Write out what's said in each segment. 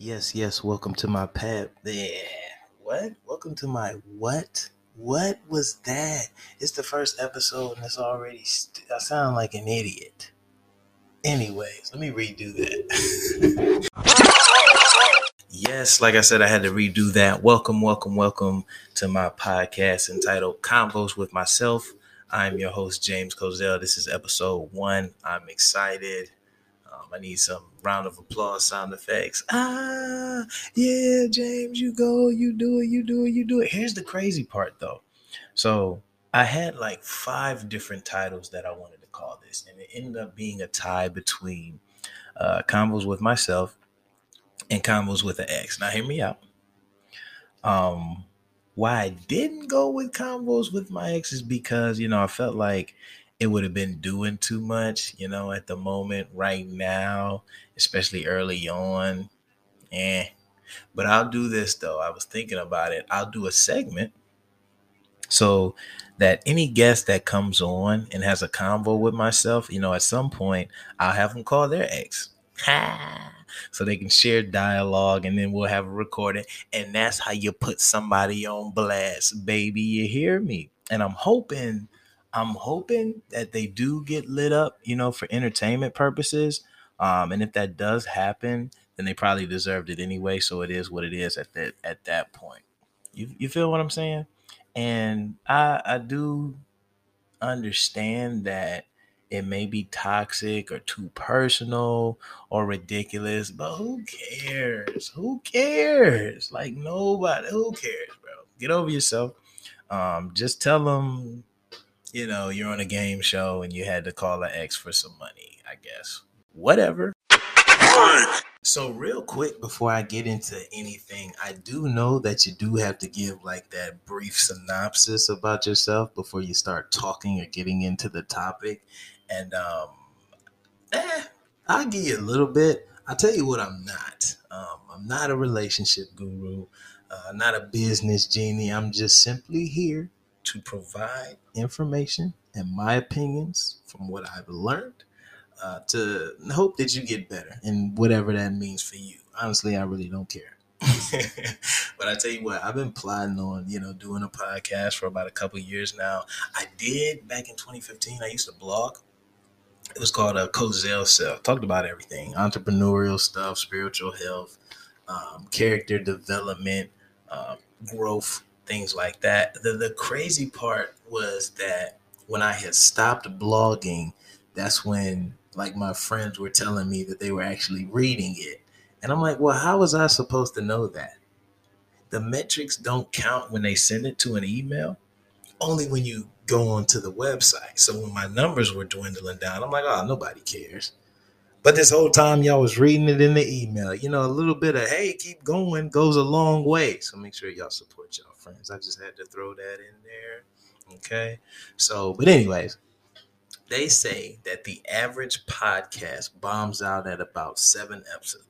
Yes, welcome to my pad. Yeah. What? Welcome to my what? What was that? It's the first episode and it's already... I sound like an idiot. Anyways, let me redo that. Yes, like I said, I had to redo that. Welcome to my podcast entitled Convos with Myself. I'm your host, James Cozell. This is episode 1. I'm excited. I need some round of applause sound effects. Ah, yeah, James, you go, you do it. Here's the crazy part, though. So I had like 5 different titles that I wanted to call this, and it ended up being a tie between Combos with Myself and Combos with an X. Now, hear me out. Why I didn't go with Combos with my Ex is because, I felt like it would have been doing too much, at the moment right now, especially early on. But I'll do this, though. I was thinking about it. I'll do a segment so that any guest that comes on and has a convo with myself, at some point, I'll have them call their ex. So they can share dialogue, and then we'll have a recording. And that's how you put somebody on blast, baby. You hear me? And I'm hoping that they do get lit up, for entertainment purposes. And if that does happen, then they probably deserved it anyway. So it is what it is at that point. You feel what I'm saying? And I do understand that it may be toxic or too personal or ridiculous, but who cares? Like nobody, who cares, bro? Get over yourself. Just tell them, you're on a game show and you had to call an ex for some money, I guess. Whatever. So real quick, before I get into anything, I do know that you do have to give like that brief synopsis about yourself before you start talking or getting into the topic. And I'll give you a little bit. I'll tell you what I'm not. I'm not a relationship guru, not a business genie. I'm just simply here to provide information and my opinions from what I've learned to hope that you get better and whatever that means for you. Honestly, I really don't care. But I tell you what, I've been plotting on, doing a podcast for about a couple of years now. I did back in 2015. I used to blog. It was called Cozell Self. Talked about everything, entrepreneurial stuff, spiritual health, character development, growth, things like that. The crazy part was that when I had stopped blogging, that's when like my friends were telling me that they were actually reading it. And I'm like, well, how was I supposed to know that? The metrics don't count when they send it to an email, only when you go onto the website. So when my numbers were dwindling down, I'm like, oh, nobody cares. But this whole time y'all was reading it in the email, a little bit of, hey, keep going goes a long way. So make sure y'all support y'all friends. I just had to throw that in there. Okay. So, but anyways, they say that the average podcast bombs out at about 7 episodes.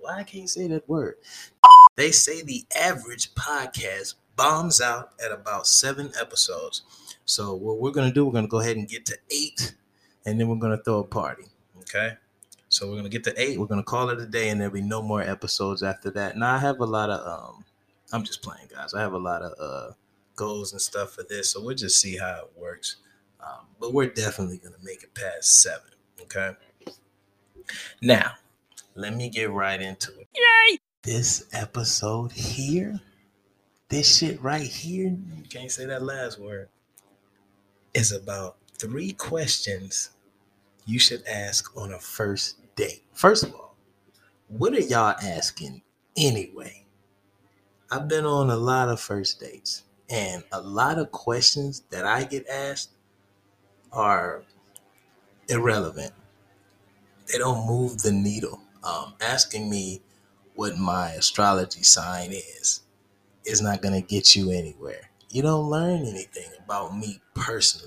Why I can't say that word? They say the average podcast bombs out at about 7 episodes. So what we're going to do, we're going to go ahead and get to 8, and then we're going to throw a party. Okay, so we're going to get to 8. We're going to call it a day, and there'll be no more episodes after that. Now, I have a lot of, I'm just playing, guys. I have a lot of goals and stuff for this, so we'll just see how it works. But we're definitely going to make it past 7, okay? Now, let me get right into it. Yay! This episode here, this shit right here, you can't say that last word, is about 3 questions you should ask on a first date. First of all, what are y'all asking anyway? I've been on a lot of first dates, and a lot of questions that I get asked are irrelevant. They don't move the needle. Asking me what my astrology sign is not going to get you anywhere. You don't learn anything about me personally.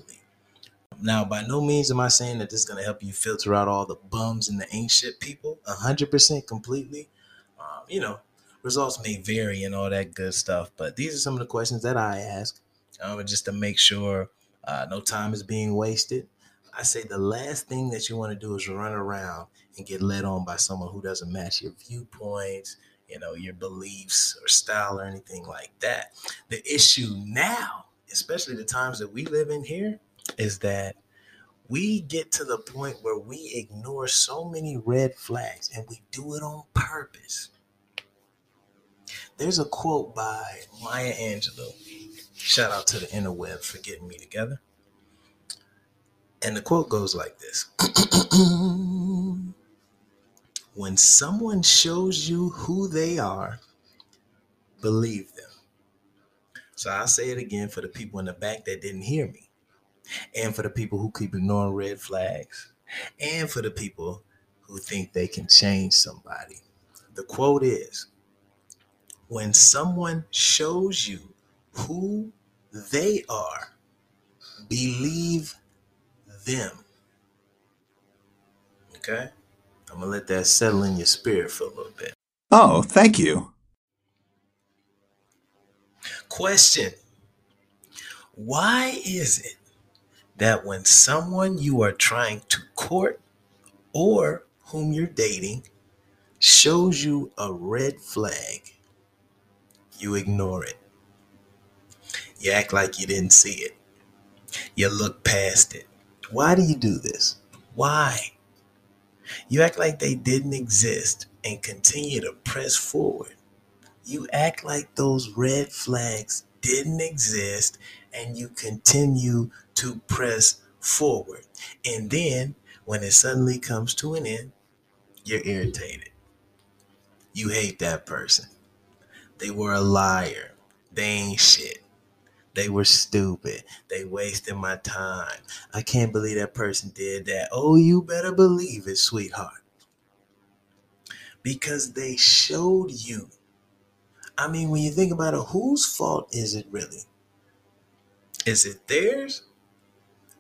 Now, by no means am I saying that this is going to help you filter out all the bums and the ain't shit people 100% completely. Results may vary and all that good stuff, but these are some of the questions that I ask just to make sure no time is being wasted. I say the last thing that you want to do is run around and get led on by someone who doesn't match your viewpoints, you know, your beliefs or style or anything like that. The issue now, especially the times that we live in here, is that we get to the point where we ignore so many red flags, and we do it on purpose. There's a quote by Maya Angelou. Shout out to the interweb for getting me together. And the quote goes like this. When someone shows you who they are, believe them. So I'll say it again for the people in the back that didn't hear me, and for the people who keep ignoring red flags, and for the people who think they can change somebody. The quote is, when someone shows you who they are, believe them. Okay? I'm going to let that settle in your spirit for a little bit. Oh, thank you. Question. Why is it that when someone you are trying to court or whom you're dating shows you a red flag, you ignore it? You act like you didn't see it. You look past it. Why do you do this? Why? You act like they didn't exist and continue to press forward. You act like those red flags didn't exist and you continue to press forward. And then when it suddenly comes to an end, you're irritated. You hate that person. They were a liar. They ain't shit. They were stupid. They wasted my time. I can't believe that person did that. Oh, you better believe it, sweetheart. Because they showed you. I mean, when you think about it, whose fault is it really? Is it theirs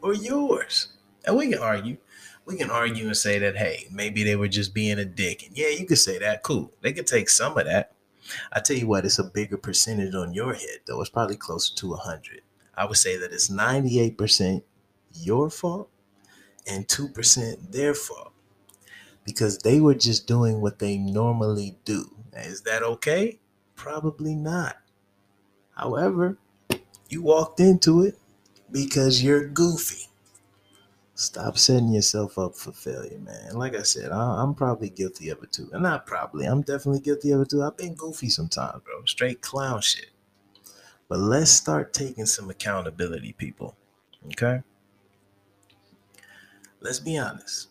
or yours? And we can argue. We can argue and say that, hey, maybe they were just being a dick. And yeah, you could say that. Cool. They could take some of that. I tell you what, it's a bigger percentage on your head, though. It's probably closer to 100. I would say that it's 98% your fault and 2% their fault, because they were just doing what they normally do. Now, is that okay? Probably not. However, you walked into it because you're goofy. Stop setting yourself up for failure, man. Like I said, I'm probably guilty of it too. And not probably, I'm definitely guilty of it too. I've been goofy sometimes, bro. Straight clown shit. But let's start taking some accountability, people. Okay? Let's be honest.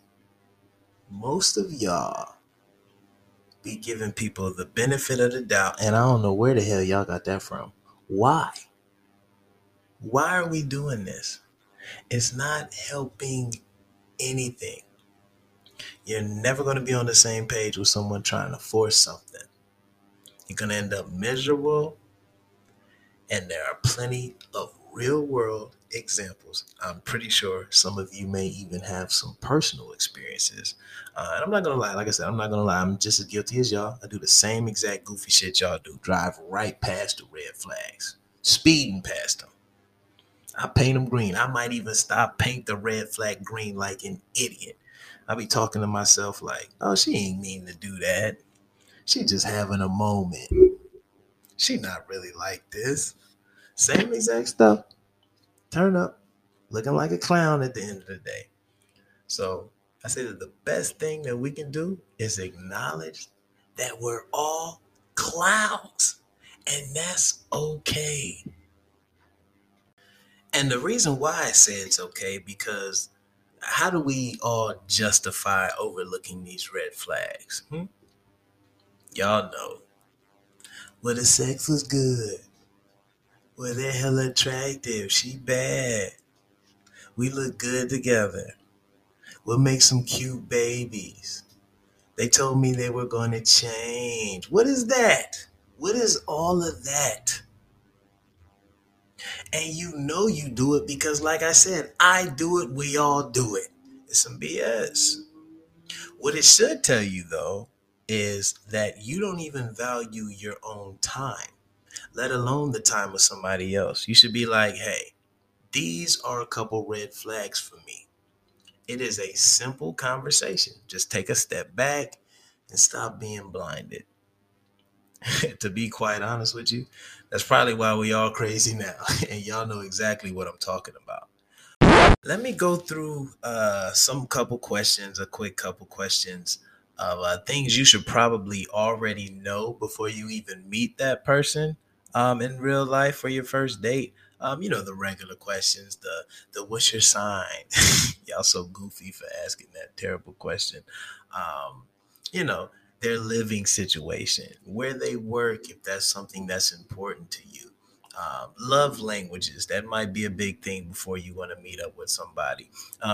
Most of y'all be giving people the benefit of the doubt. And I don't know where the hell y'all got that from. Why? Why are we doing this? It's not helping anything. You're never going to be on the same page with someone trying to force something. You're going to end up miserable. And there are plenty of real world examples. I'm pretty sure some of you may even have some personal experiences. And I'm not going to lie. Like I said, I'm not going to lie. I'm just as guilty as y'all. I do the same exact goofy shit y'all do. Drive right past the red flags. Speeding past them. I paint them green. I might even stop, paint the red flag green like an idiot. I'll be talking to myself like, oh, she ain't mean to do that. She just having a moment. She not really like this. Same exact stuff. Turn up, looking like a clown at the end of the day. So I say that the best thing that we can do is acknowledge that we're all clowns. And that's okay. And the reason why I say it's okay, because how do we all justify overlooking these red flags? Y'all know. Well, the sex was good. Well, they're hella attractive. She bad. We look good together. We'll make some cute babies. They told me they were going to change. What is that? What is all of that? And you know you do it because, like I said, I do it. We all do it. It's some BS. What it should tell you, though, is that you don't even value your own time, let alone the time of somebody else. You should be like, hey, these are a couple red flags for me. It is a simple conversation. Just take a step back and stop being blinded. To be quite honest with you, that's probably why we all crazy now. And y'all know exactly what I'm talking about. Let me go through a quick couple questions of things you should probably already know before you even meet that person in real life for your first date. You know, the regular questions, the what's your sign? Y'all so goofy for asking that terrible question. You know, their living situation, where they work, if that's something that's important to you. Love languages, that might be a big thing before you want to meet up with somebody.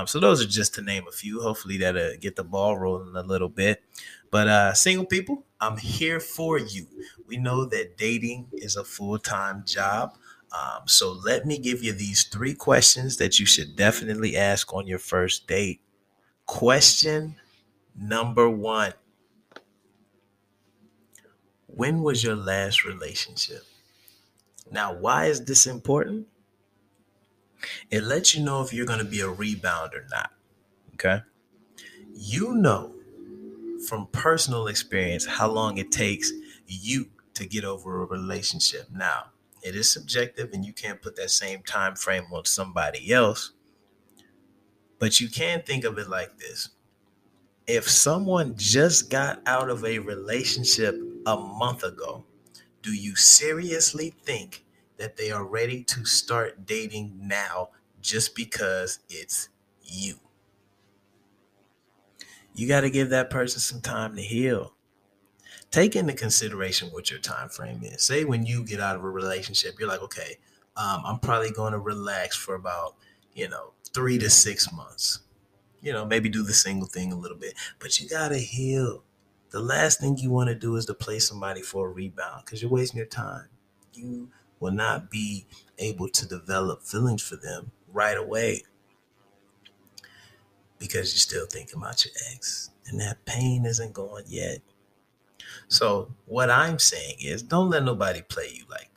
So those are just to name a few. Hopefully that'll get the ball rolling a little bit. But single people, I'm here for you. We know that dating is a full-time job. So let me give you these 3 questions that you should definitely ask on your first date. Question number 1. When was your last relationship? Now, why is this important? It lets you know if you're going to be a rebound or not. Okay. You know from personal experience how long it takes you to get over a relationship. Now, it is subjective and you can't put that same time frame on somebody else, but you can think of it like this. If someone just got out of a relationship a month ago, do you seriously think that they are ready to start dating now just because it's you? You got to give that person some time to heal. Take into consideration what your time frame is. Say when you get out of a relationship, you're like, okay, I'm probably going to relax for about, 3 to 6 months. Maybe do the single thing a little bit, but you got to heal. The last thing you want to do is to play somebody for a rebound because you're wasting your time. You will not be able to develop feelings for them right away because you're still thinking about your ex and that pain isn't gone yet. So what I'm saying is don't let nobody play you like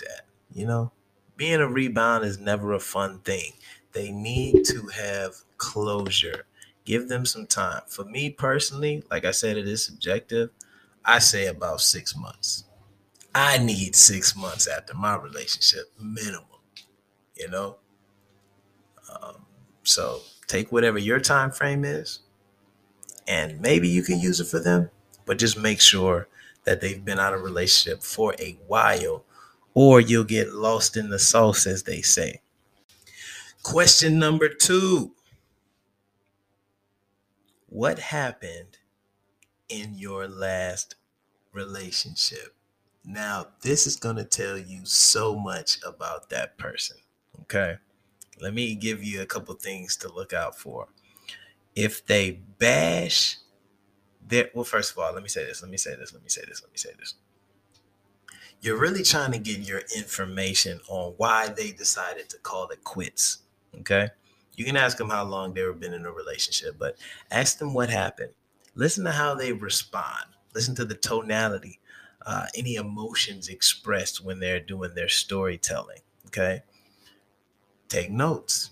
that. Being a rebound is never a fun thing. They need to have closure. Give them some time. For me personally, like I said, it is subjective. I say about 6 months. I need 6 months after my relationship, minimum, So take whatever your time frame is, and maybe you can use it for them, but just make sure that they've been out of a relationship for a while, or you'll get lost in the sauce, as they say. Question number 2. What happened in your last relationship? Now, this is going to tell you so much about that person. Okay. Let me give you a couple things to look out for. If they bash their, well, first of all, let me say this. You're really trying to get your information on why they decided to call it quits. Okay. You can ask them how long they've been in a relationship, but ask them what happened. Listen to how they respond. Listen to the tonality, any emotions expressed when they're doing their storytelling. Okay. Take notes.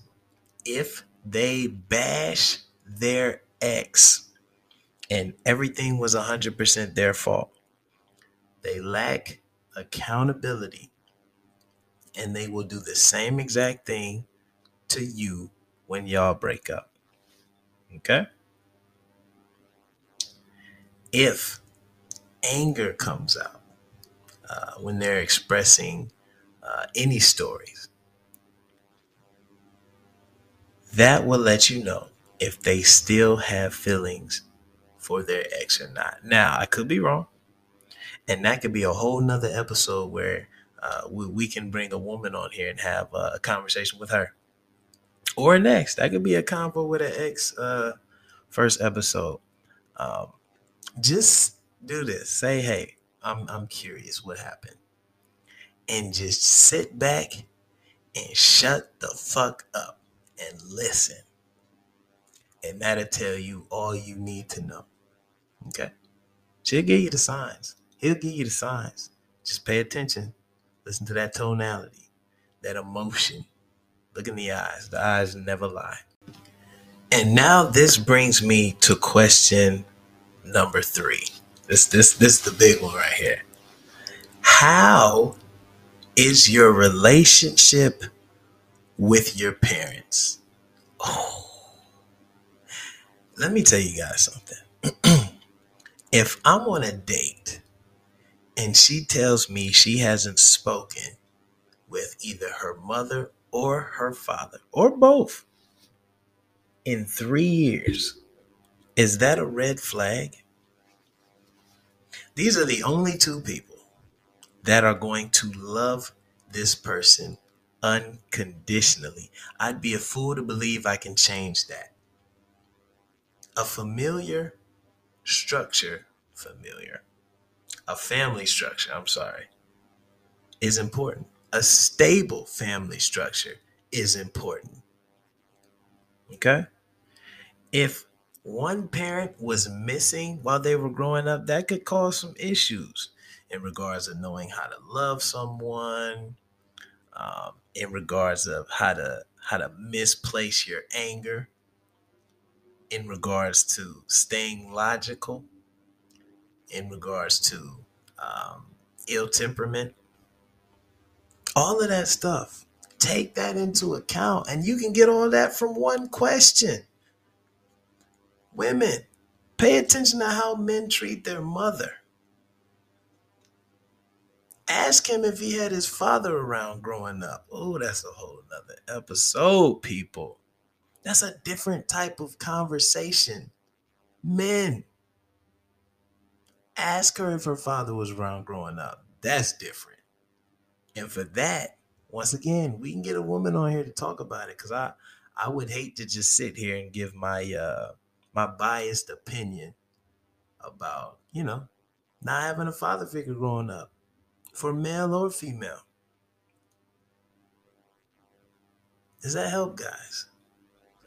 If they bash their ex and everything was 100% their fault, they lack accountability and they will do the same exact thing to you when y'all break up. Okay? If anger comes out when they're expressing any stories, that will let you know if they still have feelings for their ex or not. Now, I could be wrong, and that could be a whole nother episode where we can bring a woman on here and have a conversation with her. Or next, that could be a convo with an ex first episode. Just do this. Say, hey, I'm curious what happened. And just sit back and shut the fuck up and listen. And that'll tell you all you need to know. Okay? She'll give you the signs. He'll give you the signs. Just pay attention. Listen to that tonality, that emotion. Look in the eyes. The eyes never lie. And now this brings me to question number 3. This is the big one right here. How is your relationship with your parents? Oh, let me tell you guys something. If I'm on a date and she tells me she hasn't spoken with either her mother or her father or both in 3 years, is that a red flag? These are the only two people that are going to love this person unconditionally. I'd be a fool to believe I can change that. A familiar structure, a family structure, is important. A stable family structure is important. Okay? If one parent was missing while they were growing up, that could cause some issues in regards to knowing how to love someone, in regards of how to misplace your anger, in regards to staying logical, in regards to ill temperament, all of that stuff. Take that into account, and you can get all that from one question. Women, pay attention to how men treat their mother. Ask him if he had his father around growing up. Oh, that's a whole nother episode, people. That's a different type of conversation. Men, ask her if her father was around growing up. That's different. And for that, once again, we can get a woman on here to talk about it, because I would hate to just sit here and give my my biased opinion about, you know, not having a father figure growing up for male or female. Does that help, guys?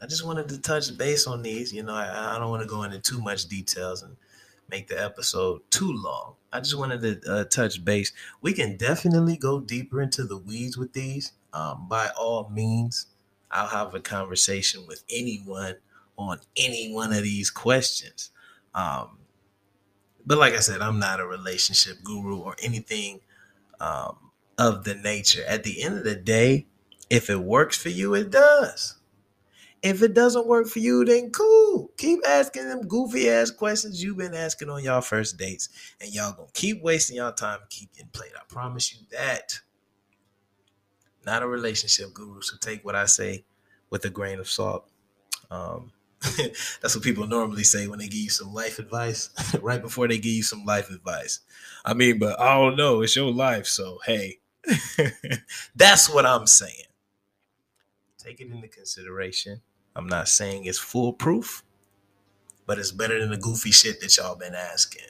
I just wanted to touch base on these. You know, I don't want to go into too much details and make the episode too long. I just wanted to touch base. We can definitely go deeper into the weeds with these. By all means, I'll have a conversation with anyone on any one of these questions. But like I said, I'm not a relationship guru or anything of the nature. At the end of the day, if it works for you, it does. If it doesn't work for you, then cool. Keep asking them goofy-ass questions you've been asking on y'all first dates, and y'all gonna keep wasting y'all time and keep getting played. I promise you that. Not a relationship guru, so take what I say with a grain of salt. That's what people normally say when they give you some life advice, right before they give you some life advice. I mean, but I don't know. It's your life, so hey. That's what I'm saying. Take it into consideration. I'm not saying it's foolproof, but it's better than the goofy shit that y'all been asking.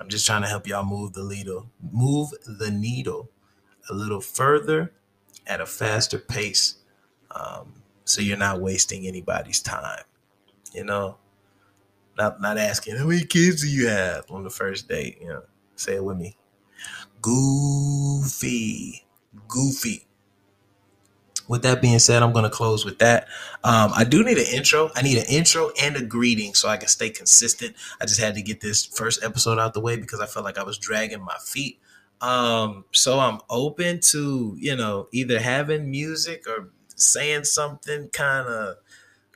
I'm just trying to help y'all move the needle a little further at a faster pace, so you're not wasting anybody's time. You know, not asking how many kids do you have on the first date. You know, say it with me. Goofy. With that being said, I'm going to close with that. I do need an intro. I need an intro and a greeting so I can stay consistent. I just had to get this first episode out the way because I felt like I was dragging my feet. So I'm open to, you know, either having music or saying something kind of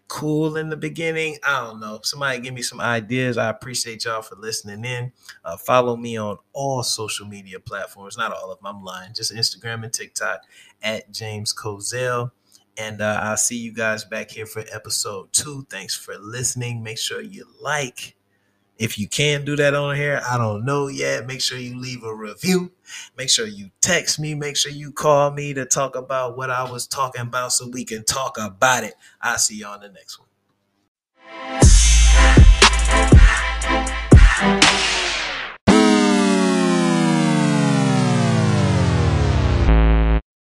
cool in the beginning. I don't know. Somebody give me some ideas. I appreciate y'all for listening in. Follow me on all social media platforms. Not all of them. I'm lying. Just Instagram and TikTok at James Cozell. And I'll see you guys back here for episode 2. Thanks for listening. Make sure you like. If you can do that on here, I don't know yet. Make sure you leave a review. Make sure you text me. Make sure you call me to talk about what I was talking about so we can talk about it. I'll see you on the next one.